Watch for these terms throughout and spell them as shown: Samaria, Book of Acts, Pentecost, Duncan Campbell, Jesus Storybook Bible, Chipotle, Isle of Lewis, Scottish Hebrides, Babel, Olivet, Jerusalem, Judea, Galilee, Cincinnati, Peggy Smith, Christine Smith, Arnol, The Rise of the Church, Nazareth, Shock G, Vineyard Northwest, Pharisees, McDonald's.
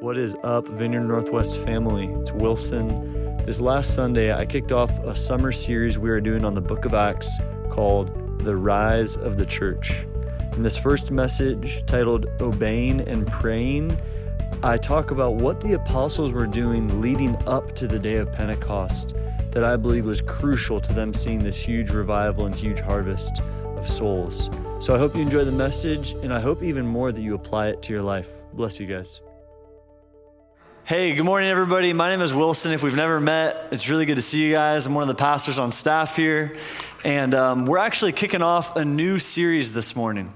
What is up, Vineyard Northwest family? It's Wilson. This last Sunday, I kicked off a summer series we are doing on the Book of Acts called The Rise of the Church. In this first message, titled Obeying and Praying, I talk about what the apostles were doing leading up to the day of Pentecost that I believe was crucial to them seeing this huge revival and huge harvest of souls. So I hope you enjoy the message, and I hope even more that you apply it to your life. Bless you guys. Hey, good morning, everybody. My name is Wilson. If we've never met, it's really good to see you guys. I'm one of the pastors on staff here, and we're actually kicking off a new series this morning.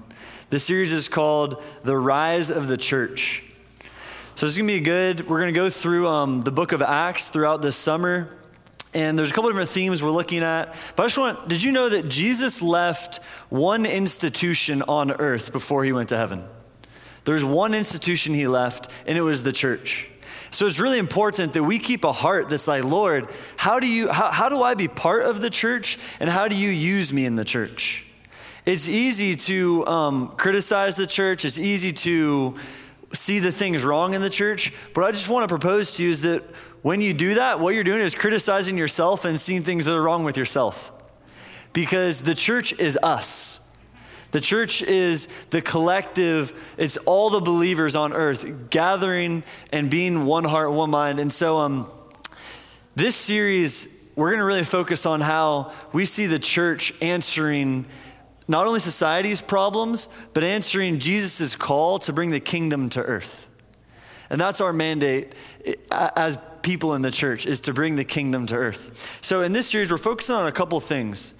This series is called The Rise of the Church. So this is going to be good. We're going to go through the book of Acts throughout this summer, and there's a couple different themes we're looking at. But I just did you know that Jesus left one institution on earth before he went to heaven? There's one institution he left, and it was the church. So it's really important that we keep a heart that's like, Lord, how do I be part of the church, and how do you use me in the church? It's easy to criticize the church. It's easy to see the things wrong in the church. But I just want to propose to you is that when you do that, what you're doing is criticizing yourself and seeing things that are wrong with yourself. Because the church is us. The church is the collective, it's all the believers on earth gathering and being one heart, one mind. And so this series, we're going to really focus on how we see the church answering not only society's problems, but answering Jesus's call to bring the kingdom to earth. And that's our mandate as people in the church, is to bring the kingdom to earth. So in this series, we're focusing on a couple things.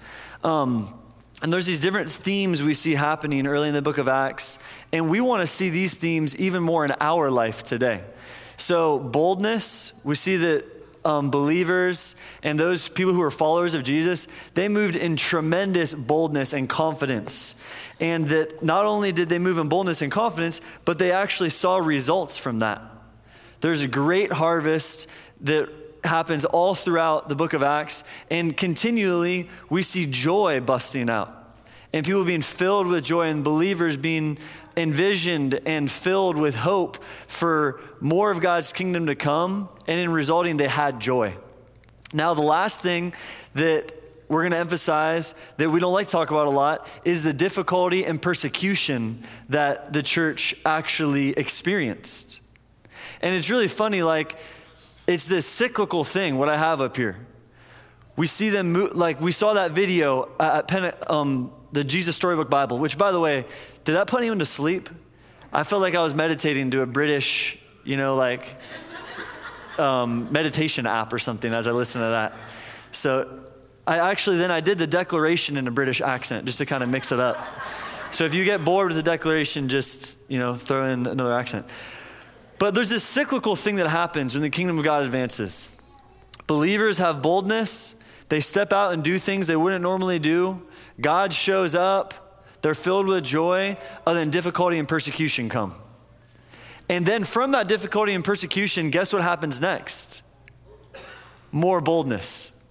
And there's these different themes we see happening early in the book of Acts, and we want to see these themes even more in our life today. So boldness, we see that believers and those people who are followers of Jesus, they moved in tremendous boldness and confidence. And that not only did they move in boldness and confidence, but they actually saw results from that. There's a great harvest that happens all throughout the book of Acts, and continually we see joy busting out and people being filled with joy and believers being envisioned and filled with hope for more of God's kingdom to come, and in resulting they had joy. Now the last thing that we're going to emphasize that we don't like to talk about a lot is the difficulty and persecution that the church actually experienced. And it's really funny, like it's this cyclical thing, what I have up here. We see them, we saw that video at the Jesus Storybook Bible, which, by the way, did that put anyone to sleep? I felt like I was meditating to a British, meditation app or something as I listened to that. So I did the declaration in a British accent just to kind of mix it up. So if you get bored with the declaration, just, throw in another accent. But there's this cyclical thing that happens when the kingdom of God advances. Believers have boldness. They step out and do things they wouldn't normally do. God shows up. They're filled with joy. Other than difficulty and persecution come. And then from that difficulty and persecution, guess what happens next? More boldness.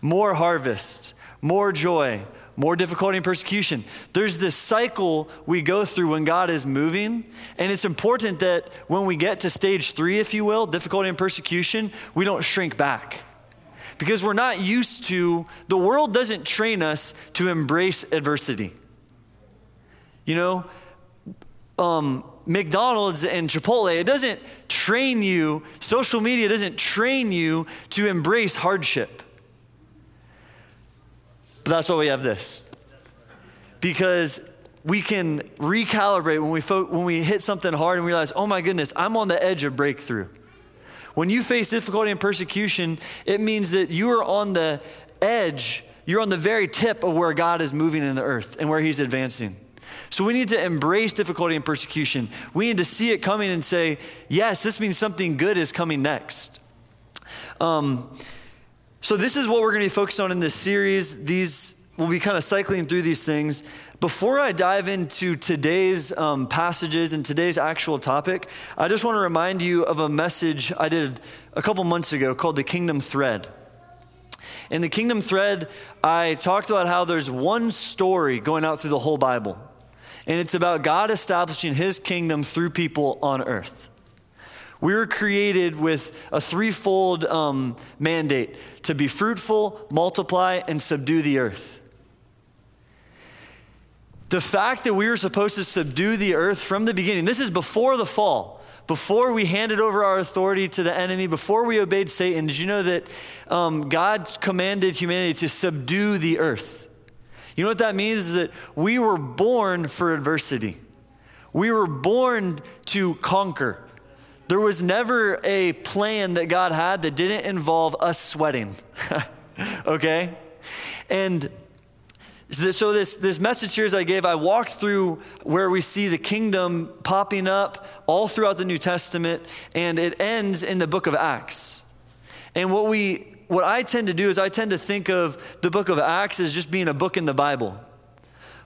More harvest. More joy. More difficulty and persecution. There's this cycle we go through when God is moving. And it's important that when we get to stage 3, if you will, difficulty and persecution, we don't shrink back. Because we're not used to, the world doesn't train us to embrace adversity. McDonald's and Chipotle, it doesn't train you, social media doesn't train you to embrace hardship. But that's why we have this. Because we can recalibrate when we hit something hard and realize, oh my goodness, I'm on the edge of breakthrough. When you face difficulty and persecution, it means that you are on the edge, you're on the very tip of where God is moving in the earth and where he's advancing. So we need to embrace difficulty and persecution. We need to see it coming and say, yes, this means something good is coming next. So this is what we're going to be focused on in this series. We'll be kind of cycling through these things. Before I dive into today's passages and today's actual topic, I just want to remind you of a message I did a couple months ago called The Kingdom Thread. In The Kingdom Thread, I talked about how there's one story going out through the whole Bible, and it's about God establishing his kingdom through people on earth. We were created with a threefold mandate: to be fruitful, multiply, and subdue the earth. The fact that we were supposed to subdue the earth from the beginning, this is before the fall, before we handed over our authority to the enemy, before we obeyed Satan. Did you know that God commanded humanity to subdue the earth? You know what that means? Is that we were born for adversity. We were born to conquer. There was never a plan that God had that didn't involve us sweating, okay? And so this message series I gave, I walked through where we see the kingdom popping up all throughout the New Testament, and it ends in the book of Acts. And what I tend to do is I tend to think of the book of Acts as just being a book in the Bible.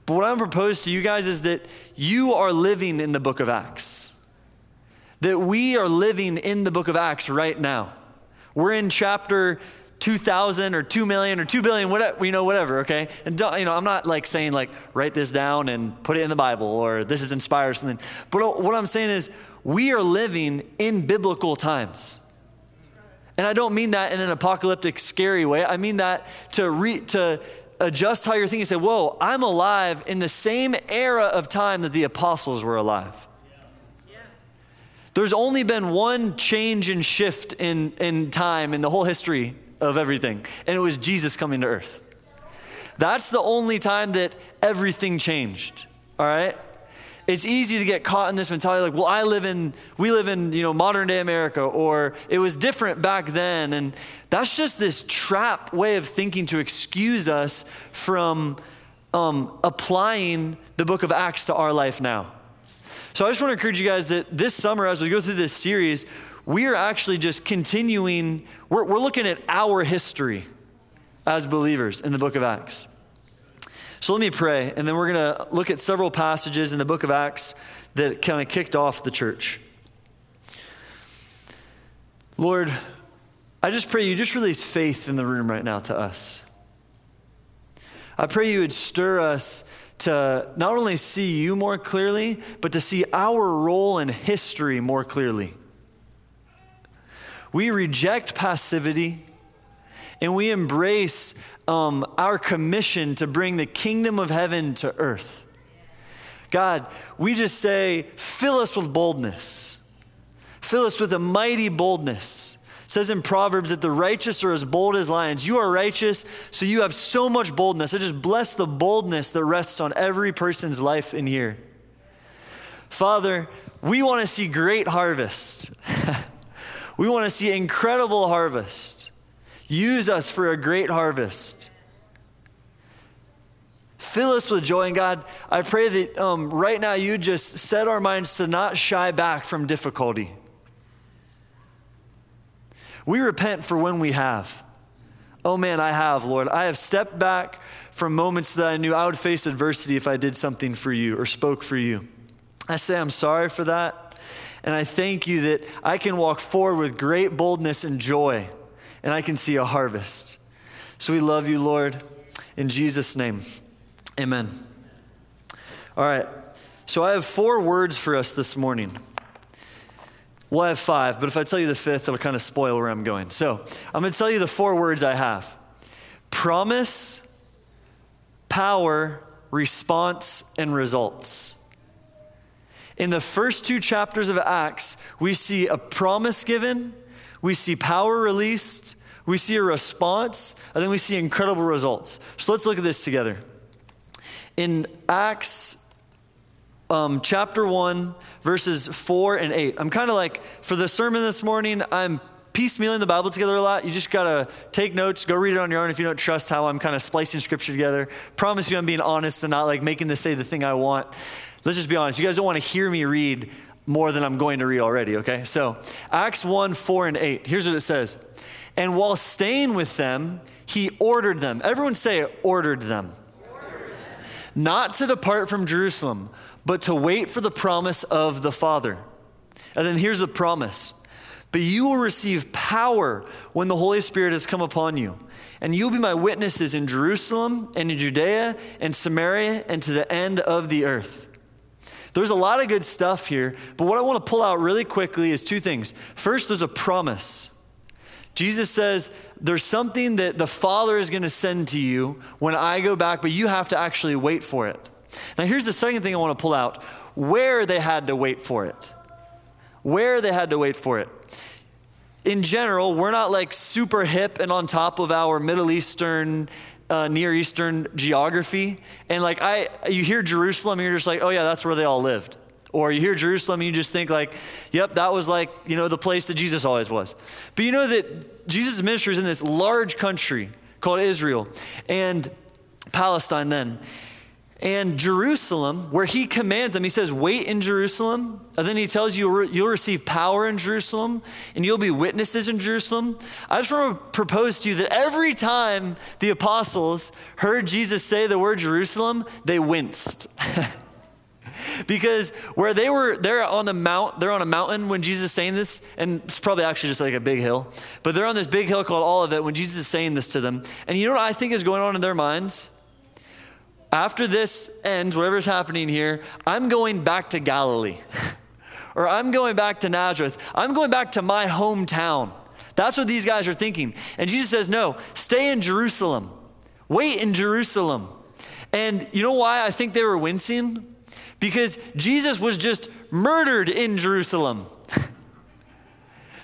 But what I'm proposing to you guys is that you are living in the book of Acts. That we are living in the book of Acts right now. We're in chapter 2,000 or 2 million or 2 billion, whatever, whatever, okay? And I'm not saying write this down and put it in the Bible or this is inspired or something. But what I'm saying is we are living in biblical times. And I don't mean that in an apocalyptic, scary way. I mean that to adjust how you're thinking. Say, whoa, I'm alive in the same era of time that the apostles were alive. Yeah. Yeah. There's only been one change and shift in time in the whole history of everything, and it was Jesus coming to earth. That's the only time that everything changed, all right? It's easy to get caught in this mentality we live in, modern day America, or it was different back then. And that's just this trap way of thinking to excuse us from applying the book of Acts to our life now. So I just want to encourage you guys that this summer, as we go through this series, we are actually just continuing, we're looking at our history as believers in the book of Acts. So let me pray, and then we're going to look at several passages in the book of Acts that kind of kicked off the church. Lord, I just pray you just release faith in the room right now to us. I pray you would stir us to not only see you more clearly, but to see our role in history more clearly. We reject passivity, and we embrace our commission to bring the kingdom of heaven to earth. God, we just say, fill us with boldness. Fill us with a mighty boldness. It says in Proverbs that the righteous are as bold as lions. You are righteous, so you have so much boldness. I just bless the boldness that rests on every person's life in here. Father, we want to see great harvest. We want to see incredible harvest. Use us for a great harvest. Fill us with joy. And God, I pray that right now you just set our minds to not shy back from difficulty. We repent for when we have. Oh man, I have, Lord. I have stepped back from moments that I knew I would face adversity if I did something for you or spoke for you. I say I'm sorry for that. And I thank you that I can walk forward with great boldness and joy, and I can see a harvest. So we love you, Lord. In Jesus' name, amen. All right, so I have 4 words for us this morning. Well, I have 5, but if I tell you the 5th, it'll kind of spoil where I'm going. So I'm going to tell you the 4 words I have: promise, power, response, and results. In the first 2 chapters of Acts, we see a promise given, we see power released, we see a response, and then we see incredible results. So let's look at this together. In Acts chapter 1, verses 4 and 8, I'm kind of for the sermon this morning, I'm piecemealing the Bible together a lot. You just got to take notes, go read it on your own if you don't trust how I'm kind of splicing scripture together. Promise you I'm being honest and not making this say the thing I want. Let's just be honest. You guys don't want to hear me read more than I'm going to read already, okay? So Acts 1, 4, and 8. Here's what it says. And while staying with them, he ordered them. Everyone say it, ordered them. Ordered them. Not to depart from Jerusalem, but to wait for the promise of the Father. And then here's the promise. But you will receive power when the Holy Spirit has come upon you. And you'll be my witnesses in Jerusalem and in Judea and Samaria and to the end of the earth. There's a lot of good stuff here, but what I want to pull out really quickly is two things. First, there's a promise. Jesus says, there's something that the Father is going to send to you when I go back, but you have to actually wait for it. Now, here's the second thing I want to pull out, where they had to wait for it. Where they had to wait for it. In general, we're not like super hip and on top of our Middle Eastern, Near Eastern geography. And like you hear Jerusalem and you're just like, oh yeah, that's where they all lived. Or you hear Jerusalem and you just think like, yep, that was like, you know, the place that Jesus always was. But you know that Jesus' ministry is in this large country called Israel and Palestine then. And Jerusalem, where he commands them, he says, wait in Jerusalem. And then he tells you, you'll receive power in Jerusalem and you'll be witnesses in Jerusalem. I just want to propose to you that every time the apostles heard Jesus say the word Jerusalem, they winced. Because where they were, they're on a mountain when Jesus is saying this, and it's probably actually just like a big hill, but they're on this big hill called Olivet when Jesus is saying this to them. And you know what I think is going on in their minds? After this ends, whatever's happening here, I'm going back to Galilee or I'm going back to Nazareth. I'm going back to my hometown. That's what these guys are thinking. And Jesus says, no, stay in Jerusalem. Wait in Jerusalem. And you know why I think they were wincing? Because Jesus was just murdered in Jerusalem.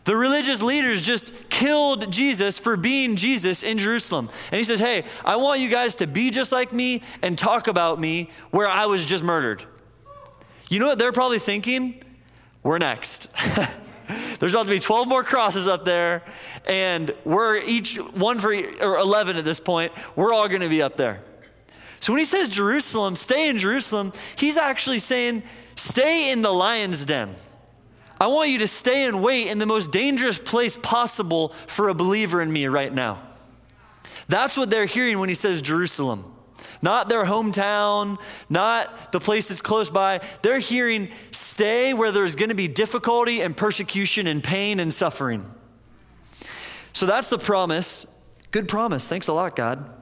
The religious leaders just killed Jesus for being Jesus in Jerusalem. And he says, hey, I want you guys to be just like me and talk about me where I was just murdered. You know what they're probably thinking? We're next. There's about to be 12 more crosses up there and we're each one for or 11 at this point. We're all going to be up there. So when he says Jerusalem, stay in Jerusalem, he's actually saying, stay in the lion's den. I want you to stay and wait in the most dangerous place possible for a believer in me right now. That's what they're hearing when he says Jerusalem. Not their hometown, not the place that's close by. They're hearing stay where there's going to be difficulty and persecution and pain and suffering. So that's the promise. Good promise. Thanks a lot, God.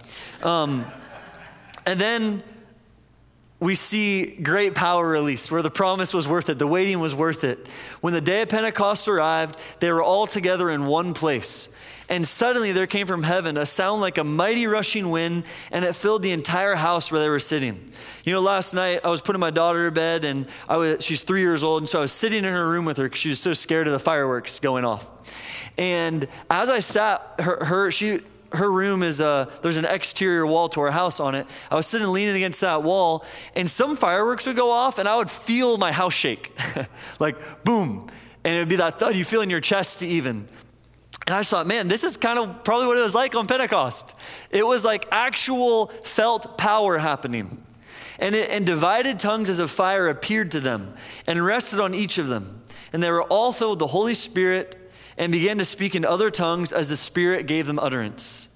And then we see great power released, where the promise was worth it, the waiting was worth it. When the day of Pentecost arrived, they were all together in one place. And suddenly there came from heaven a sound like a mighty rushing wind, and it filled the entire house where they were sitting. You know, last night I was putting my daughter to bed, and she's 3 years old, and so I was sitting in her room with her because she was so scared of the fireworks going off. And as I sat, her room is there's an exterior wall to our house on it. I was sitting leaning against that wall and some fireworks would go off and I would feel my house shake, like boom. And it'd be that thud you feel in your chest even. And I just thought, man, this is kind of probably what it was like on Pentecost. It was like actual felt power happening. And divided tongues as of fire appeared to them and rested on each of them. And they were all filled with the Holy Spirit and began to speak in other tongues as the Spirit gave them utterance.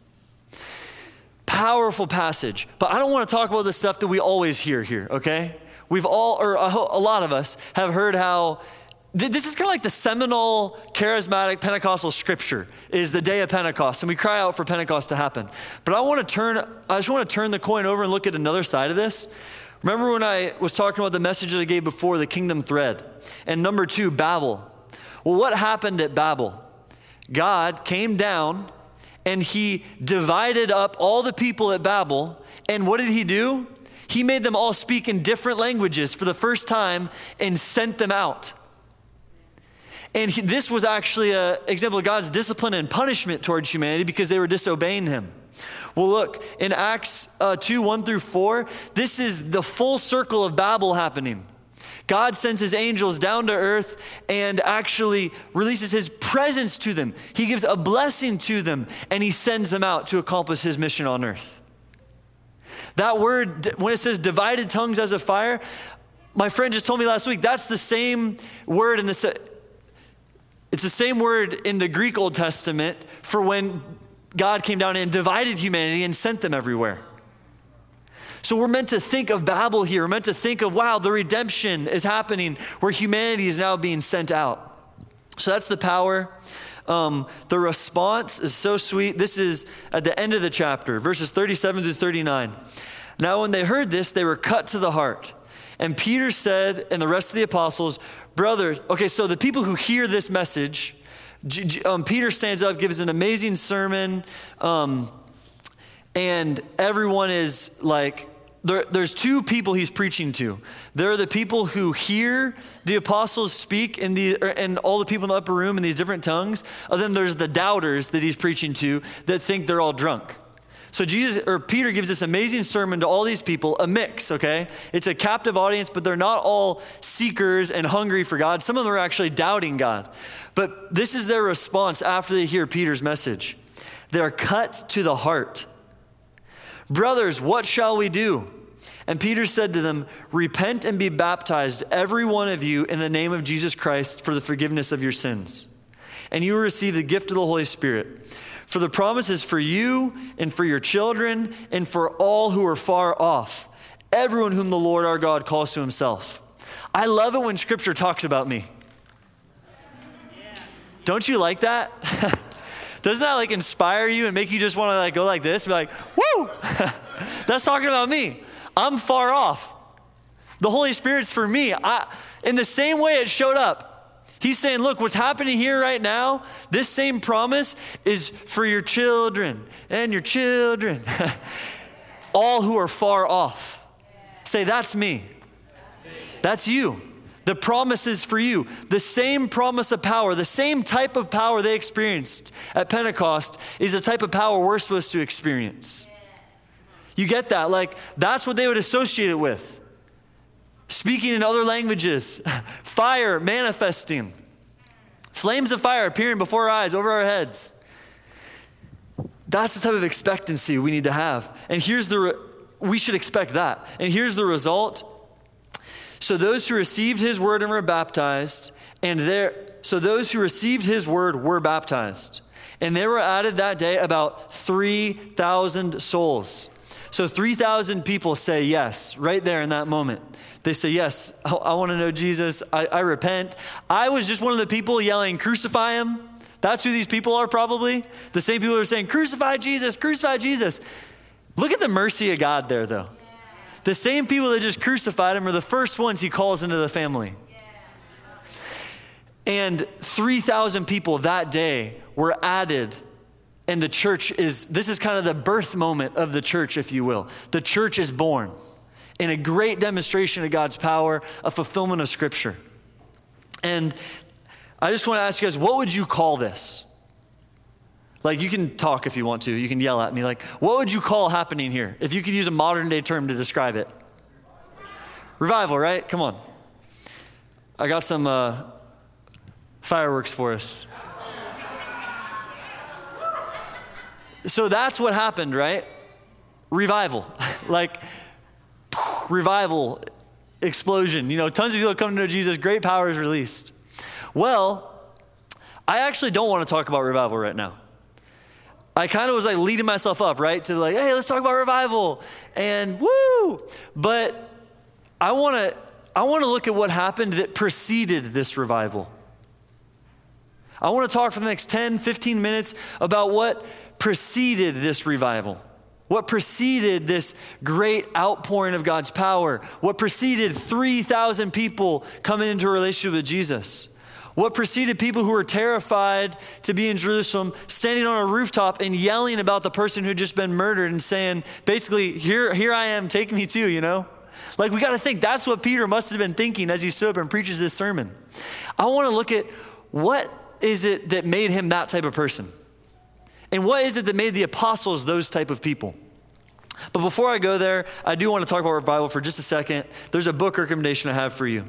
Powerful passage, but I don't want to talk about the stuff that we always hear here, okay? A lot of us have heard how, this is kind of like the seminal charismatic Pentecostal scripture is the day of Pentecost, and we cry out for Pentecost to happen. But I just want to turn the coin over and look at another side of this. Remember when I was talking about the message that I gave before, the kingdom thread, and number 2, Babel. Well, what happened at Babel? God came down and he divided up all the people at Babel. And what did he do? He made them all speak in different languages for the first time and sent them out. And this was actually an example of God's discipline and punishment towards humanity because they were disobeying him. Well, look, in Acts 2:1-4, this is the full circle of Babel happening. God sends his angels down to earth and actually releases his presence to them. He gives a blessing to them and he sends them out to accomplish his mission on earth. That word, when it says divided tongues as a fire, my friend just told me last week, that's the same word it's the same word in the Greek Old Testament for when God came down and divided humanity and sent them everywhere. So we're meant to think of Babel here. We're meant to think of, wow, the redemption is happening where humanity is now being sent out. So that's the power. The response is so sweet. This is at the end of the chapter, verses 37-39. Now, when they heard this, they were cut to the heart And Peter said, and the rest of the apostles, brothers, okay, so the people who hear this message, Peter stands up, gives an amazing sermon, and everyone is like, there's two people he's preaching to. There are the people who hear the apostles speak and all the people in the upper room in these different tongues. And then there's the doubters that he's preaching to that think they're all drunk. So Peter gives this amazing sermon to all these people, a mix, okay? It's a captive audience, but they're not all seekers and hungry for God. Some of them are actually doubting God. But this is their response after they hear Peter's message. They're cut to the heart. Brothers, what shall we do? And Peter said to them, repent and be baptized, every one of you, in the name of Jesus Christ for the forgiveness of your sins. And you will receive the gift of the Holy Spirit. For the promise is for you and for your children and for all who are far off, everyone whom the Lord our God calls to himself. I love it when Scripture talks about me. Don't you like that? Doesn't that like inspire you and make you just want to like go like this and be like, woo, that's talking about me. I'm far off. The Holy Spirit's for me. In the same way it showed up, he's saying, look, what's happening here right now, this same promise is for your children and your children, all who are far off. Say, that's me. That's you. The promise is for you. The same promise of power, the same type of power they experienced at Pentecost is the type of power we're supposed to experience. You get that? Like, that's what they would associate it with. Speaking in other languages, fire manifesting, flames of fire appearing before our eyes, over our heads. That's the type of expectancy we need to have. And we should expect that. And here's the result. So those who received his word were baptized, and there were added that day about 3,000 souls. So 3,000 people say yes right there in that moment. They say, yes, I want to know Jesus. I repent. I was just one of the people yelling, crucify him. That's who these people are probably. The same people are saying, crucify Jesus, crucify Jesus. Look at the mercy of God there though. The same people that just crucified him are the first ones he calls into the family. And 3,000 people that day were added. And the church this is kind of the birth moment of the church, if you will. The church is born in a great demonstration of God's power, a fulfillment of Scripture. And I just want to ask you guys, what would you call this? Like, you can talk if you want to. You can yell at me. Like, what would you call happening here? If you could use a modern day term to describe it. Revival, right? Come on. I got some fireworks for us. So that's what happened, right? Revival. Like, revival, explosion. You know, tons of people come to know Jesus. Great power is released. Well, I actually don't want to talk about revival right now. I kind of was like leading myself up, right? To like, hey, let's talk about revival and woo. But I want to look at what happened that preceded this revival. I want to talk for the next 10, 15 minutes about what preceded this revival. What preceded this great outpouring of God's power? What preceded 3,000 people coming into a relationship with Jesus? What preceded people who were terrified to be in Jerusalem, standing on a rooftop and yelling about the person who'd just been murdered and saying, basically, here I am, take me too, you know? Like, we got to think, that's what Peter must have been thinking as he stood up and preaches this sermon. I want to look at what is it that made him that type of person? And what is it that made the apostles those type of people? But before I go there, I do want to talk about revival for just a second. There's a book recommendation I have for you.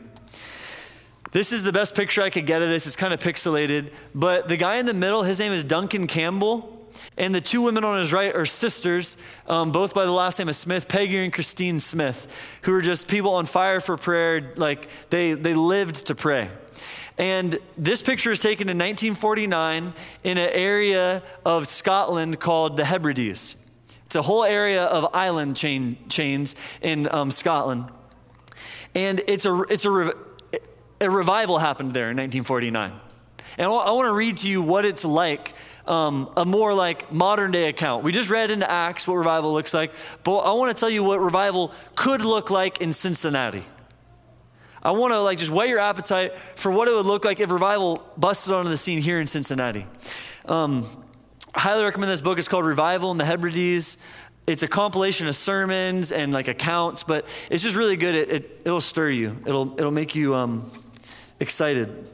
This is the best picture I could get of this. It's kind of pixelated, but the guy in the middle, his name is Duncan Campbell. And the two women on his right are sisters, both by the last name of Smith, Peggy and Christine Smith, who are just people on fire for prayer. Like they lived to pray. And this picture is taken in 1949 in an area of Scotland called the Hebrides. It's a whole area of island chains in Scotland. And a revival happened there in 1949. And I want to read to you what it's like, a more like modern day account. We just read into Acts what revival looks like, but I want to tell you what revival could look like in Cincinnati. I want to just whet your appetite for what it would look like if revival busted onto the scene here in Cincinnati. I highly recommend this book. It's called Revival in the Hebrides. It's a compilation of sermons and accounts, but it's just really good. It'll stir you. It'll make you excited.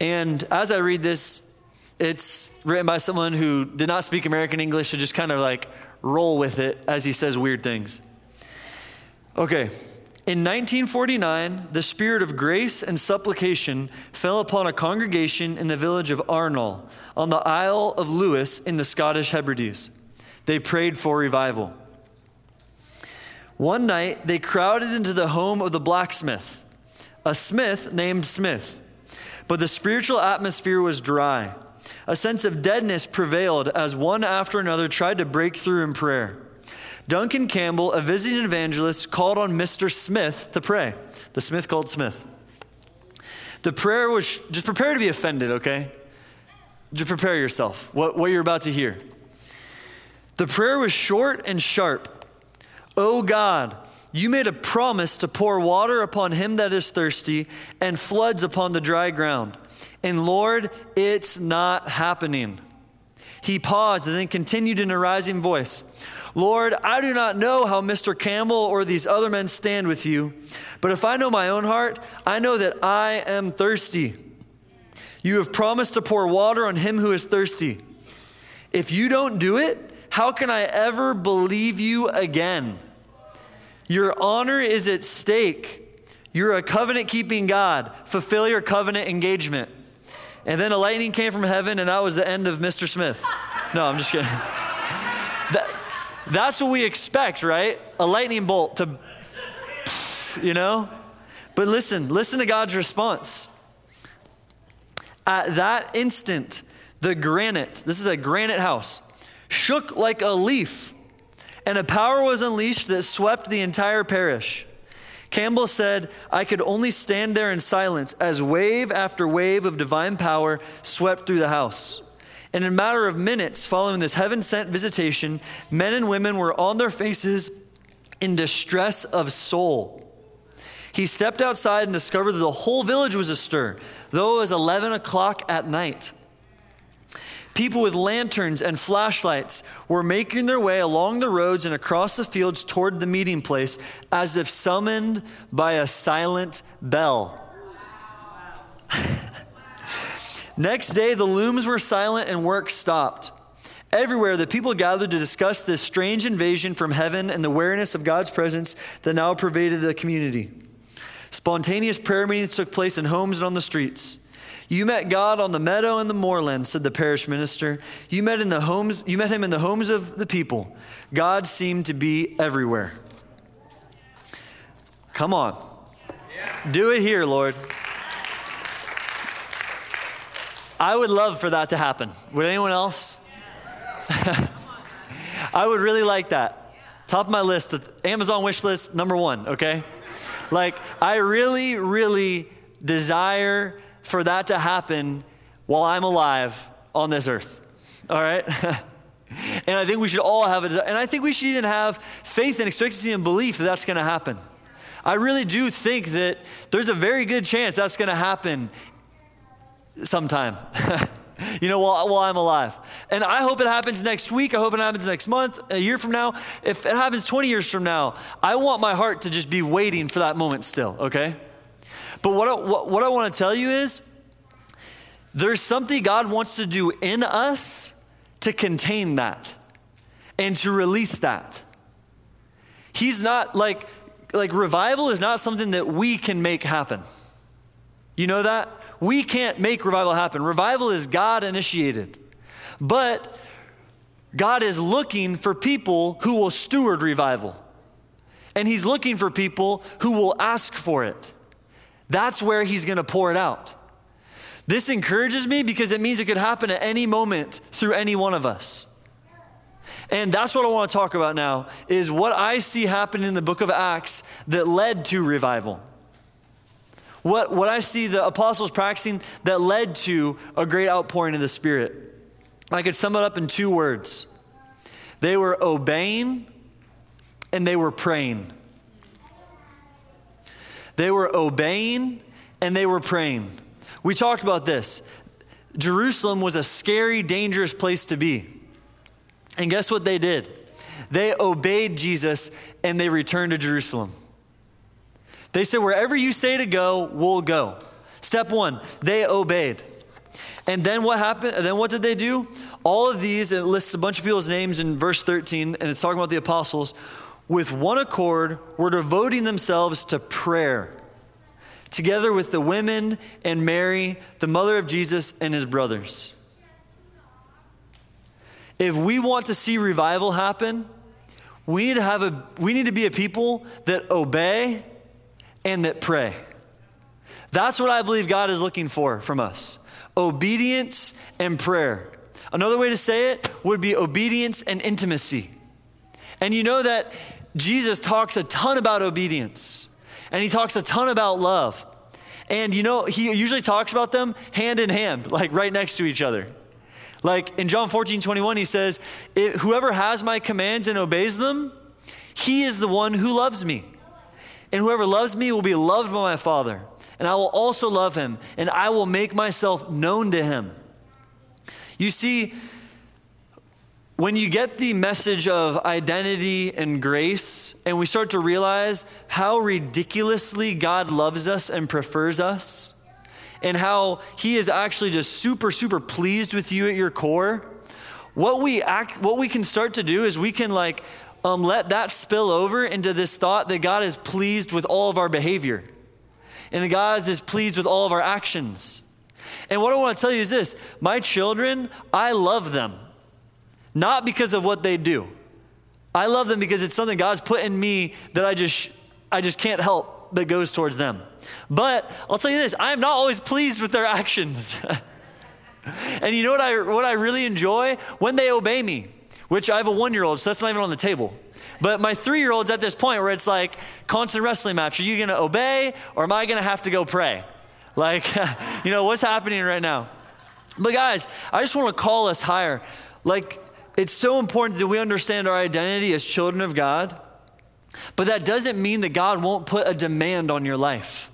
And as I read this, it's written by someone who did not speak American English, so just kind of roll with it as he says weird things. Okay. In 1949, the spirit of grace and supplication fell upon a congregation in the village of Arnol on the Isle of Lewis in the Scottish Hebrides. They prayed for revival. One night, they crowded into the home of the blacksmith, a smith named Smith. But the spiritual atmosphere was dry. A sense of deadness prevailed as one after another tried to break through in prayer. Duncan Campbell, a visiting evangelist, called on Mr. Smith to pray. The Smith called Smith. The prayer was, just prepare to be offended, okay? Just prepare yourself, what you're about to hear. The prayer was short and sharp. Oh God, you made a promise to pour water upon him that is thirsty and floods upon the dry ground. And Lord, it's not happening. He paused and then continued in a rising voice. Lord, I do not know how Mr. Campbell or these other men stand with you, but if I know my own heart, I know that I am thirsty. You have promised to pour water on him who is thirsty. If you don't do it, how can I ever believe you again? Your honor is at stake. You're a covenant-keeping God. Fulfill your covenant engagement. And then a lightning came from heaven, and that was the end of Mr. Smith. No, I'm just kidding. That's what we expect, right? A lightning bolt to, But listen to God's response. At that instant, the granite, this is a granite house, shook like a leaf, and a power was unleashed that swept the entire parish. Campbell said, I could only stand there in silence as wave after wave of divine power swept through the house. And in a matter of minutes following this heaven-sent visitation, men and women were on their faces in distress of soul. He stepped outside and discovered that the whole village was astir, though it was 11 o'clock at night. People with lanterns and flashlights were making their way along the roads and across the fields toward the meeting place as if summoned by a silent bell. Next day, the looms were silent and work stopped. Everywhere, the people gathered to discuss this strange invasion from heaven and the awareness of God's presence that now pervaded the community. Spontaneous prayer meetings took place in homes and on the streets. You met God on the meadow and the moorland, said the parish minister. You met him in the homes of the people. God seemed to be everywhere. Come on. Yeah. Do it here, Lord. I would love for that to happen. Would anyone else? I would really like that. Top of my list, Amazon wish list, number one, okay? I really, really desire for that to happen while I'm alive on this earth, all right? And I think we should all have it. And I think we should even have faith and expectancy and belief that that's going to happen. I really do think that there's a very good chance that's going to happen sometime, while I'm alive. And I hope it happens next week. I hope it happens next month, a year from now. If it happens 20 years from now, I want my heart to just be waiting for that moment still, okay? But what I want to tell you is there's something God wants to do in us to contain that and to release that. He's not revival is not something that we can make happen. You know that? We can't make revival happen. Revival is God initiated. But God is looking for people who will steward revival. And he's looking for people who will ask for it. That's where he's going to pour it out. This encourages me because it means it could happen at any moment through any one of us. And that's what I want to talk about now is what I see happening in the book of Acts that led to revival. What I see the apostles practicing that led to a great outpouring of the Spirit. I could sum it up in two words. They were obeying and they were praying. They were obeying and they were praying. We talked about this. Jerusalem was a scary, dangerous place to be. And guess what they did? They obeyed Jesus and they returned to Jerusalem. They said, wherever you say to go, we'll go. Step one, they obeyed. And then what happened? Then what did they do? All of these, it lists a bunch of people's names in verse 13, and it's talking about the apostles. With one accord, were devoting themselves to prayer, together with the women and Mary, the mother of Jesus and his brothers. If we want to see revival happen, we need to be a people that obey and that pray. That's what I believe God is looking for from us. Obedience and prayer. Another way to say it would be obedience and intimacy. And you know that Jesus talks a ton about obedience, and he talks a ton about love. And you know, he usually talks about them hand in hand, like right next to each other. Like in John 14:21, he says, whoever has my commands and obeys them, he is the one who loves me. And whoever loves me will be loved by my Father. And I will also love him, and I will make myself known to him. You see, when you get the message of identity and grace, and we start to realize how ridiculously God loves us and prefers us, and how he is actually just super, super pleased with you at your core, what we can start to do is we can let that spill over into this thought that God is pleased with all of our behavior. And God is pleased with all of our actions. And what I want to tell you is this. My children, I love them. Not because of what they do. I love them because it's something God's put in me that I just can't help but goes towards them. But I'll tell you this. I am not always pleased with their actions. And you know what I really enjoy? When they obey me. Which I have a 1-year-old, so that's not even on the table. But my 3-year-old's at this point where it's like constant wrestling match. Are you going to obey or am I going to have to go pray? What's happening right now? But guys, I just want to call us higher. It's so important that we understand our identity as children of God. But that doesn't mean that God won't put a demand on your life.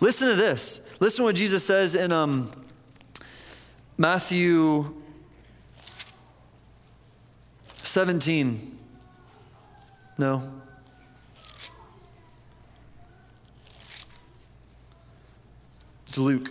Listen to this. Listen to what Jesus says in Matthew 17. No. It's Luke.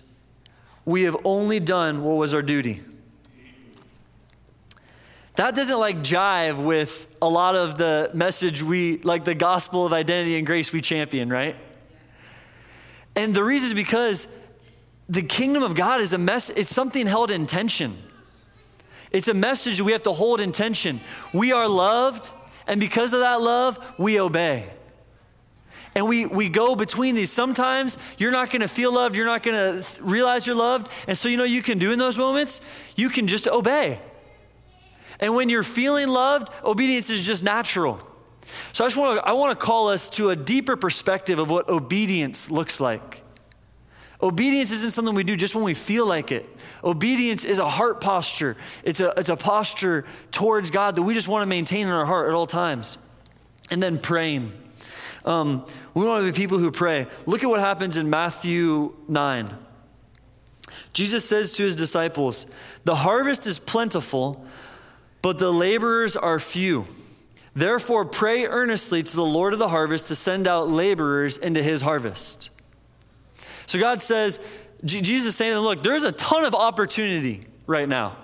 We have only done what was our duty. That doesn't jive with a lot of the message the gospel of identity and grace we champion, right? And the reason is because the kingdom of God is a mess. It's something held in tension. It's a message we have to hold in tension. We are loved, and because of that love, we obey. And we go between these. Sometimes you're not going to feel loved. You're not going to realize you're loved. And so you know you can do in those moments? You can just obey. And when you're feeling loved, obedience is just natural. So I want to call us to a deeper perspective of what obedience looks like. Obedience isn't something we do just when we feel like it. Obedience is a heart posture. It's a posture towards God that we just want to maintain in our heart at all times. And then praying. We want to be people who pray. Look at what happens in Matthew 9. Jesus says to his disciples, the harvest is plentiful, but the laborers are few. Therefore, pray earnestly to the Lord of the harvest to send out laborers into his harvest. So God says, Jesus is saying, look, there's a ton of opportunity right now.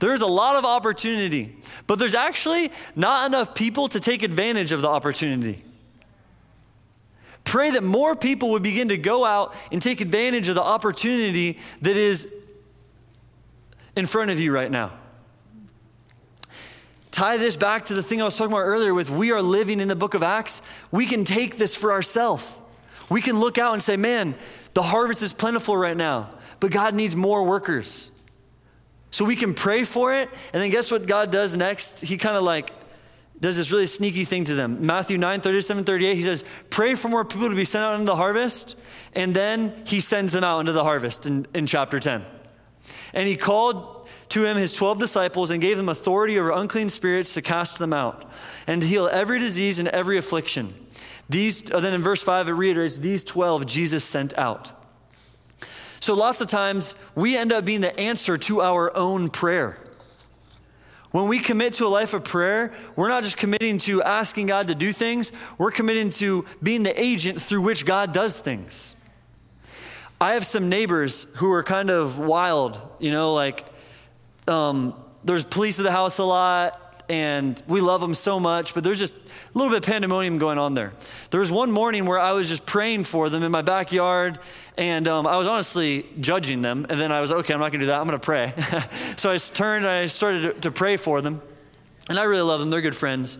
There's a lot of opportunity, but there's actually not enough people to take advantage of the opportunity. Pray that more people would begin to go out and take advantage of the opportunity that is in front of you right now. Tie this back to the thing I was talking about earlier with we are living in the book of Acts. We can take this for ourselves. We can look out and say, man, the harvest is plentiful right now, but God needs more workers. So we can pray for it. And then guess what God does next? He kind of like does this really sneaky thing to them. Matthew 9:37-38, he says, pray for more people to be sent out into the harvest. And then he sends them out into the harvest in chapter 10. And he called to him his 12 disciples and gave them authority over unclean spirits to cast them out and to heal every disease and every affliction. Then in verse 5, it reiterates, these 12 Jesus sent out. So lots of times we end up being the answer to our own prayer. When we commit to a life of prayer, we're not just committing to asking God to do things, we're committing to being the agent through which God does things. I have some neighbors who are kind of wild, there's police at the house a lot, and we love them so much, but there's just a little bit of pandemonium going on there. There was one morning where I was just praying for them in my backyard, and I was honestly judging them, and then I was, okay, I'm not gonna do that, I'm gonna pray. So I turned and I started to pray for them, and I really love them, they're good friends.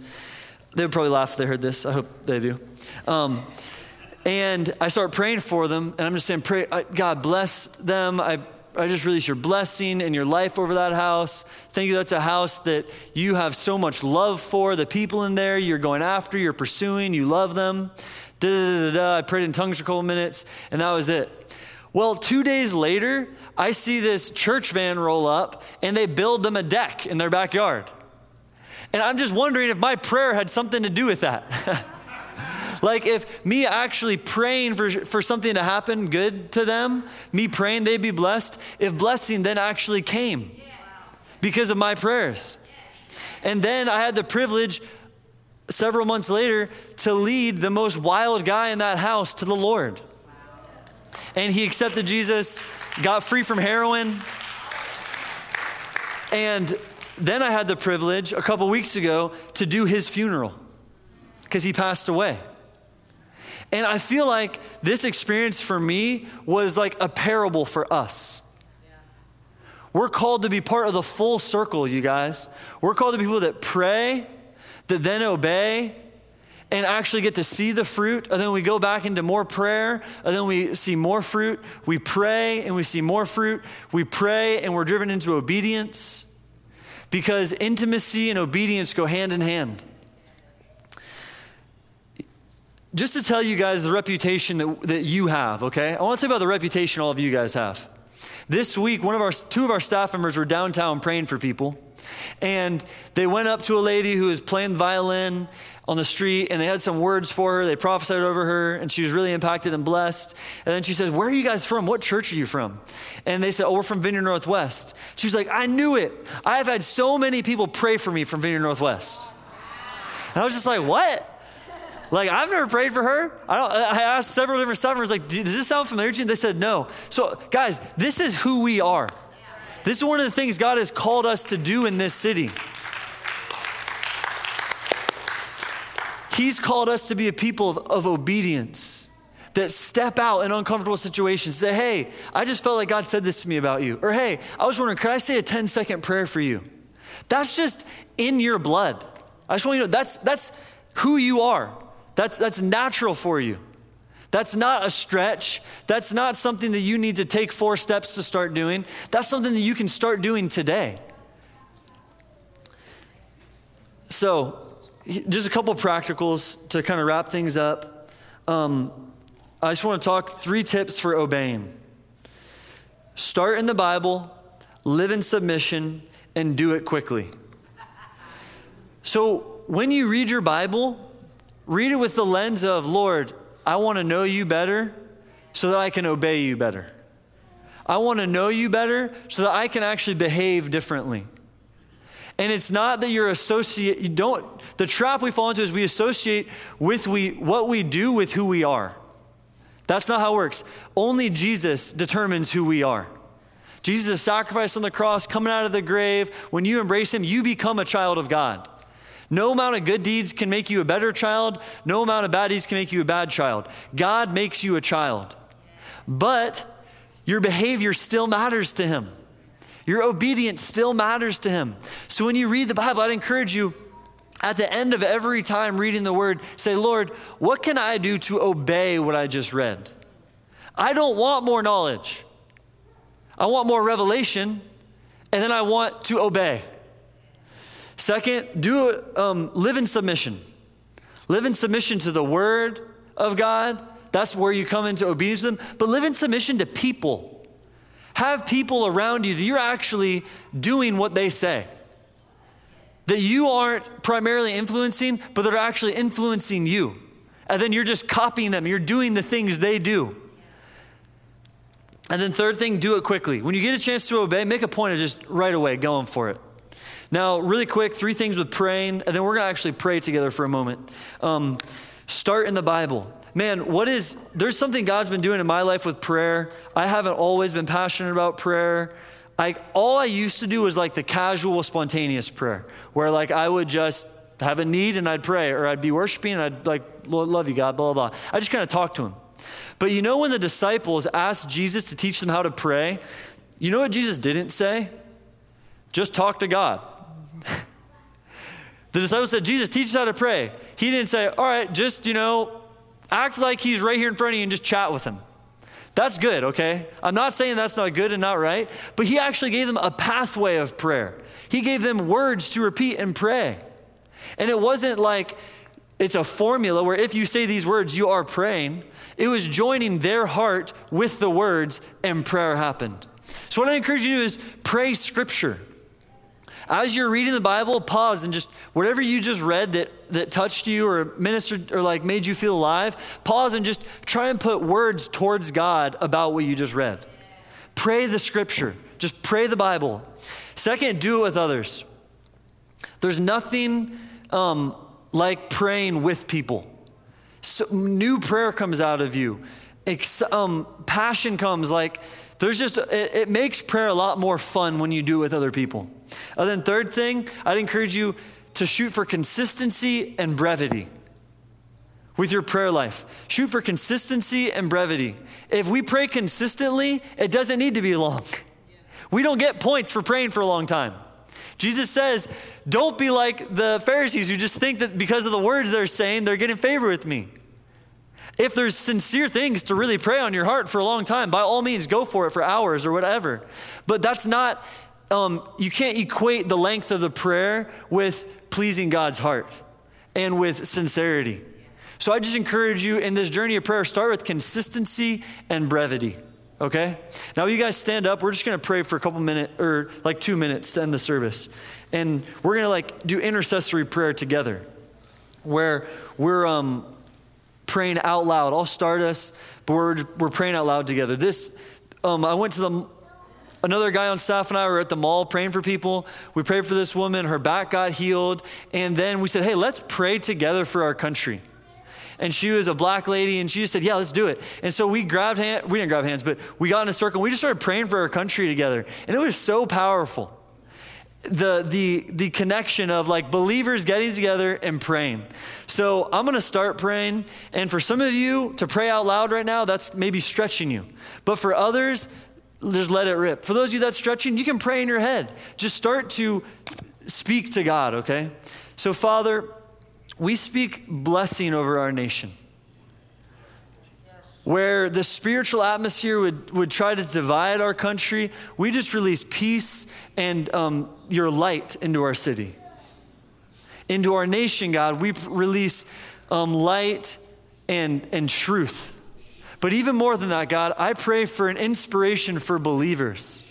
They would probably laugh if they heard this, I hope they do. And I start praying for them, and I'm just saying, pray, God bless them, I just release your blessing and your life over that house. Thank you, that's a house that you have so much love for, the people in there you're going after, you're pursuing, you love them. I prayed in tongues for a couple minutes, and that was it. Well, 2 days later, I see this church van roll up, and they build them a deck in their backyard. And I'm just wondering if my prayer had something to do with that. Like if me actually praying for something to happen good to them, me praying they'd be blessed, if blessing then actually came because of my prayers. And then I had the privilege several months later to lead the most wild guy in that house to the Lord. And he accepted Jesus, got free from heroin. And then I had the privilege a couple weeks ago to do his funeral because he passed away. And I feel like this experience for me was like a parable for us. Yeah. We're called to be part of the full circle, you guys. We're called to be people that pray, that then obey, and actually get to see the fruit. And then we go back into more prayer, and then we see more fruit. We pray and we see more fruit. We pray and we're driven into obedience because intimacy and obedience go hand in hand. Just to tell you guys the reputation that you have, okay? I want to tell you about the reputation all of you guys have. This week, two of our staff members were downtown praying for people, and they went up to a lady who was playing violin on the street, and they had some words for her. They prophesied over her, and she was really impacted and blessed. And then she says, where are you guys from? What church are you from? And they said, we're from Vineyard Northwest. She was like, I knew it. I've had so many people pray for me from Vineyard Northwest. And I was just like, what? Like, I've never prayed for her. I asked several different summers, like, does this sound familiar to you? And they said, no. So guys, this is who we are. This is one of the things God has called us to do in this city. He's called us to be a people of obedience that step out in uncomfortable situations. Say, hey, I just felt like God said this to me about you. Or, hey, I was wondering, could I say a 10-second prayer for you? That's just in your blood. I just want you to know that's who you are. That's natural for you. That's not a stretch. That's not something that you need to take 4 steps to start doing. That's something that you can start doing today. So just a couple practicals to kind of wrap things up. I just want to talk 3 tips for obeying. Start in the Bible, live in submission, and do it quickly. So when you read your Bible, read it with the lens of, Lord, I want to know you better so that I can obey you better. I want to know you better so that I can actually behave differently. And it's not that the trap we fall into is we associate what we do with who we are. That's not how it works. Only Jesus determines who we are. Jesus' sacrifice on the cross, coming out of the grave, when you embrace him, you become a child of God. No amount of good deeds can make you a better child. No amount of bad deeds can make you a bad child. God makes you a child. But your behavior still matters to him. Your obedience still matters to him. So when you read the Bible, I'd encourage you, at the end of every time reading the word, say, Lord, what can I do to obey what I just read? I don't want more knowledge. I want more revelation, and then I want to obey. Second, live in submission. Live in submission to the word of God. That's where you come into obedience to them. But live in submission to people. Have people around you that you're actually doing what they say. That you aren't primarily influencing, but that are actually influencing you. And then you're just copying them. You're doing the things they do. And then third thing, do it quickly. When you get a chance to obey, make a point of just right away going for it. Now, really quick, three things with praying, and then we're going to actually pray together for a moment. Start in the Bible. Man, there's something God's been doing in my life with prayer. I haven't always been passionate about prayer. All I used to do was like the casual, spontaneous prayer, where like I would just have a need and I'd pray, or I'd be worshiping and I'd like, Lord, love you, God, blah, blah, blah. I just kind of talk to him. But you know when the disciples asked Jesus to teach them how to pray, you know what Jesus didn't say? Just talk to God. The disciples said, Jesus, teach us how to pray. He didn't say, all right, just, act like he's right here in front of you and just chat with him. That's good, okay? I'm not saying that's not good and not right, but he actually gave them a pathway of prayer. He gave them words to repeat and pray. And it wasn't like it's a formula where if you say these words, you are praying. It was joining their heart with the words and prayer happened. So what I encourage you to do is pray scripture. As you're reading the Bible, pause and just whatever you just read that touched you or ministered or like made you feel alive, pause and just try and put words towards God about what you just read. Pray the scripture. Just pray the Bible. Second, do it with others. There's nothing like praying with people. So new prayer comes out of you. Passion comes like... There's just, it makes prayer a lot more fun when you do it with other people. And then third thing, I'd encourage you to shoot for consistency and brevity with your prayer life. Shoot for consistency and brevity. If we pray consistently, it doesn't need to be long. We don't get points for praying for a long time. Jesus says, don't be like the Pharisees who just think that because of the words they're saying, they're getting favor with me. If there's sincere things to really pray on your heart for a long time, by all means, go for it for hours or whatever. But that's not, you can't equate the length of the prayer with pleasing God's heart and with sincerity. So I just encourage you in this journey of prayer, start with consistency and brevity, okay? Now you guys stand up. We're just going to pray for a couple minutes or like 2 minutes to end the service. And we're going to like do intercessory prayer together where we're, praying out loud. I'll start us, but we're praying out loud together. This, I went to another guy on staff and I were at the mall praying for people. We prayed for this woman, her back got healed. And then we said, hey, let's pray together for our country. And she was a black lady and she just said, yeah, let's do it. And so we didn't grab hands, but we got in a circle and we just started praying for our country together. And it was so powerful. The connection of like believers getting together and praying. So I'm going to start praying. And for some of you to pray out loud right now, that's maybe stretching you. But for others, just let it rip. For those of you that's stretching, you can pray in your head. Just start to speak to God, okay? So Father, we speak blessing over our nation. Where the spiritual atmosphere would try to divide our country, we just release peace and your light into our city. Into our nation, God, we release light and truth. But even more than that, God, I pray for an inspiration for believers.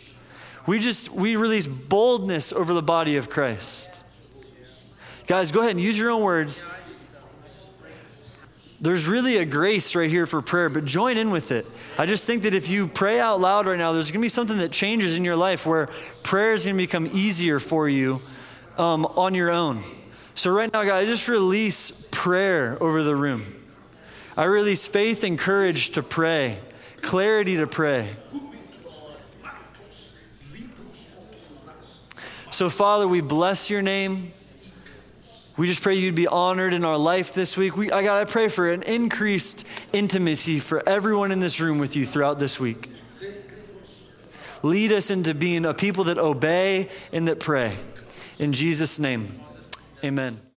We release boldness over the body of Christ. Guys, go ahead and use your own words. There's really a grace right here for prayer, but join in with it. I just think that if you pray out loud right now, there's going to be something that changes in your life where prayer is going to become easier for you on your own. So right now, God, I just release prayer over the room. I release faith and courage to pray, clarity to pray. So Father, we bless your name. We just pray you'd be honored in our life this week. I pray for an increased intimacy for everyone in this room with you throughout this week. Lead us into being a people that obey and that pray. In Jesus' name, amen.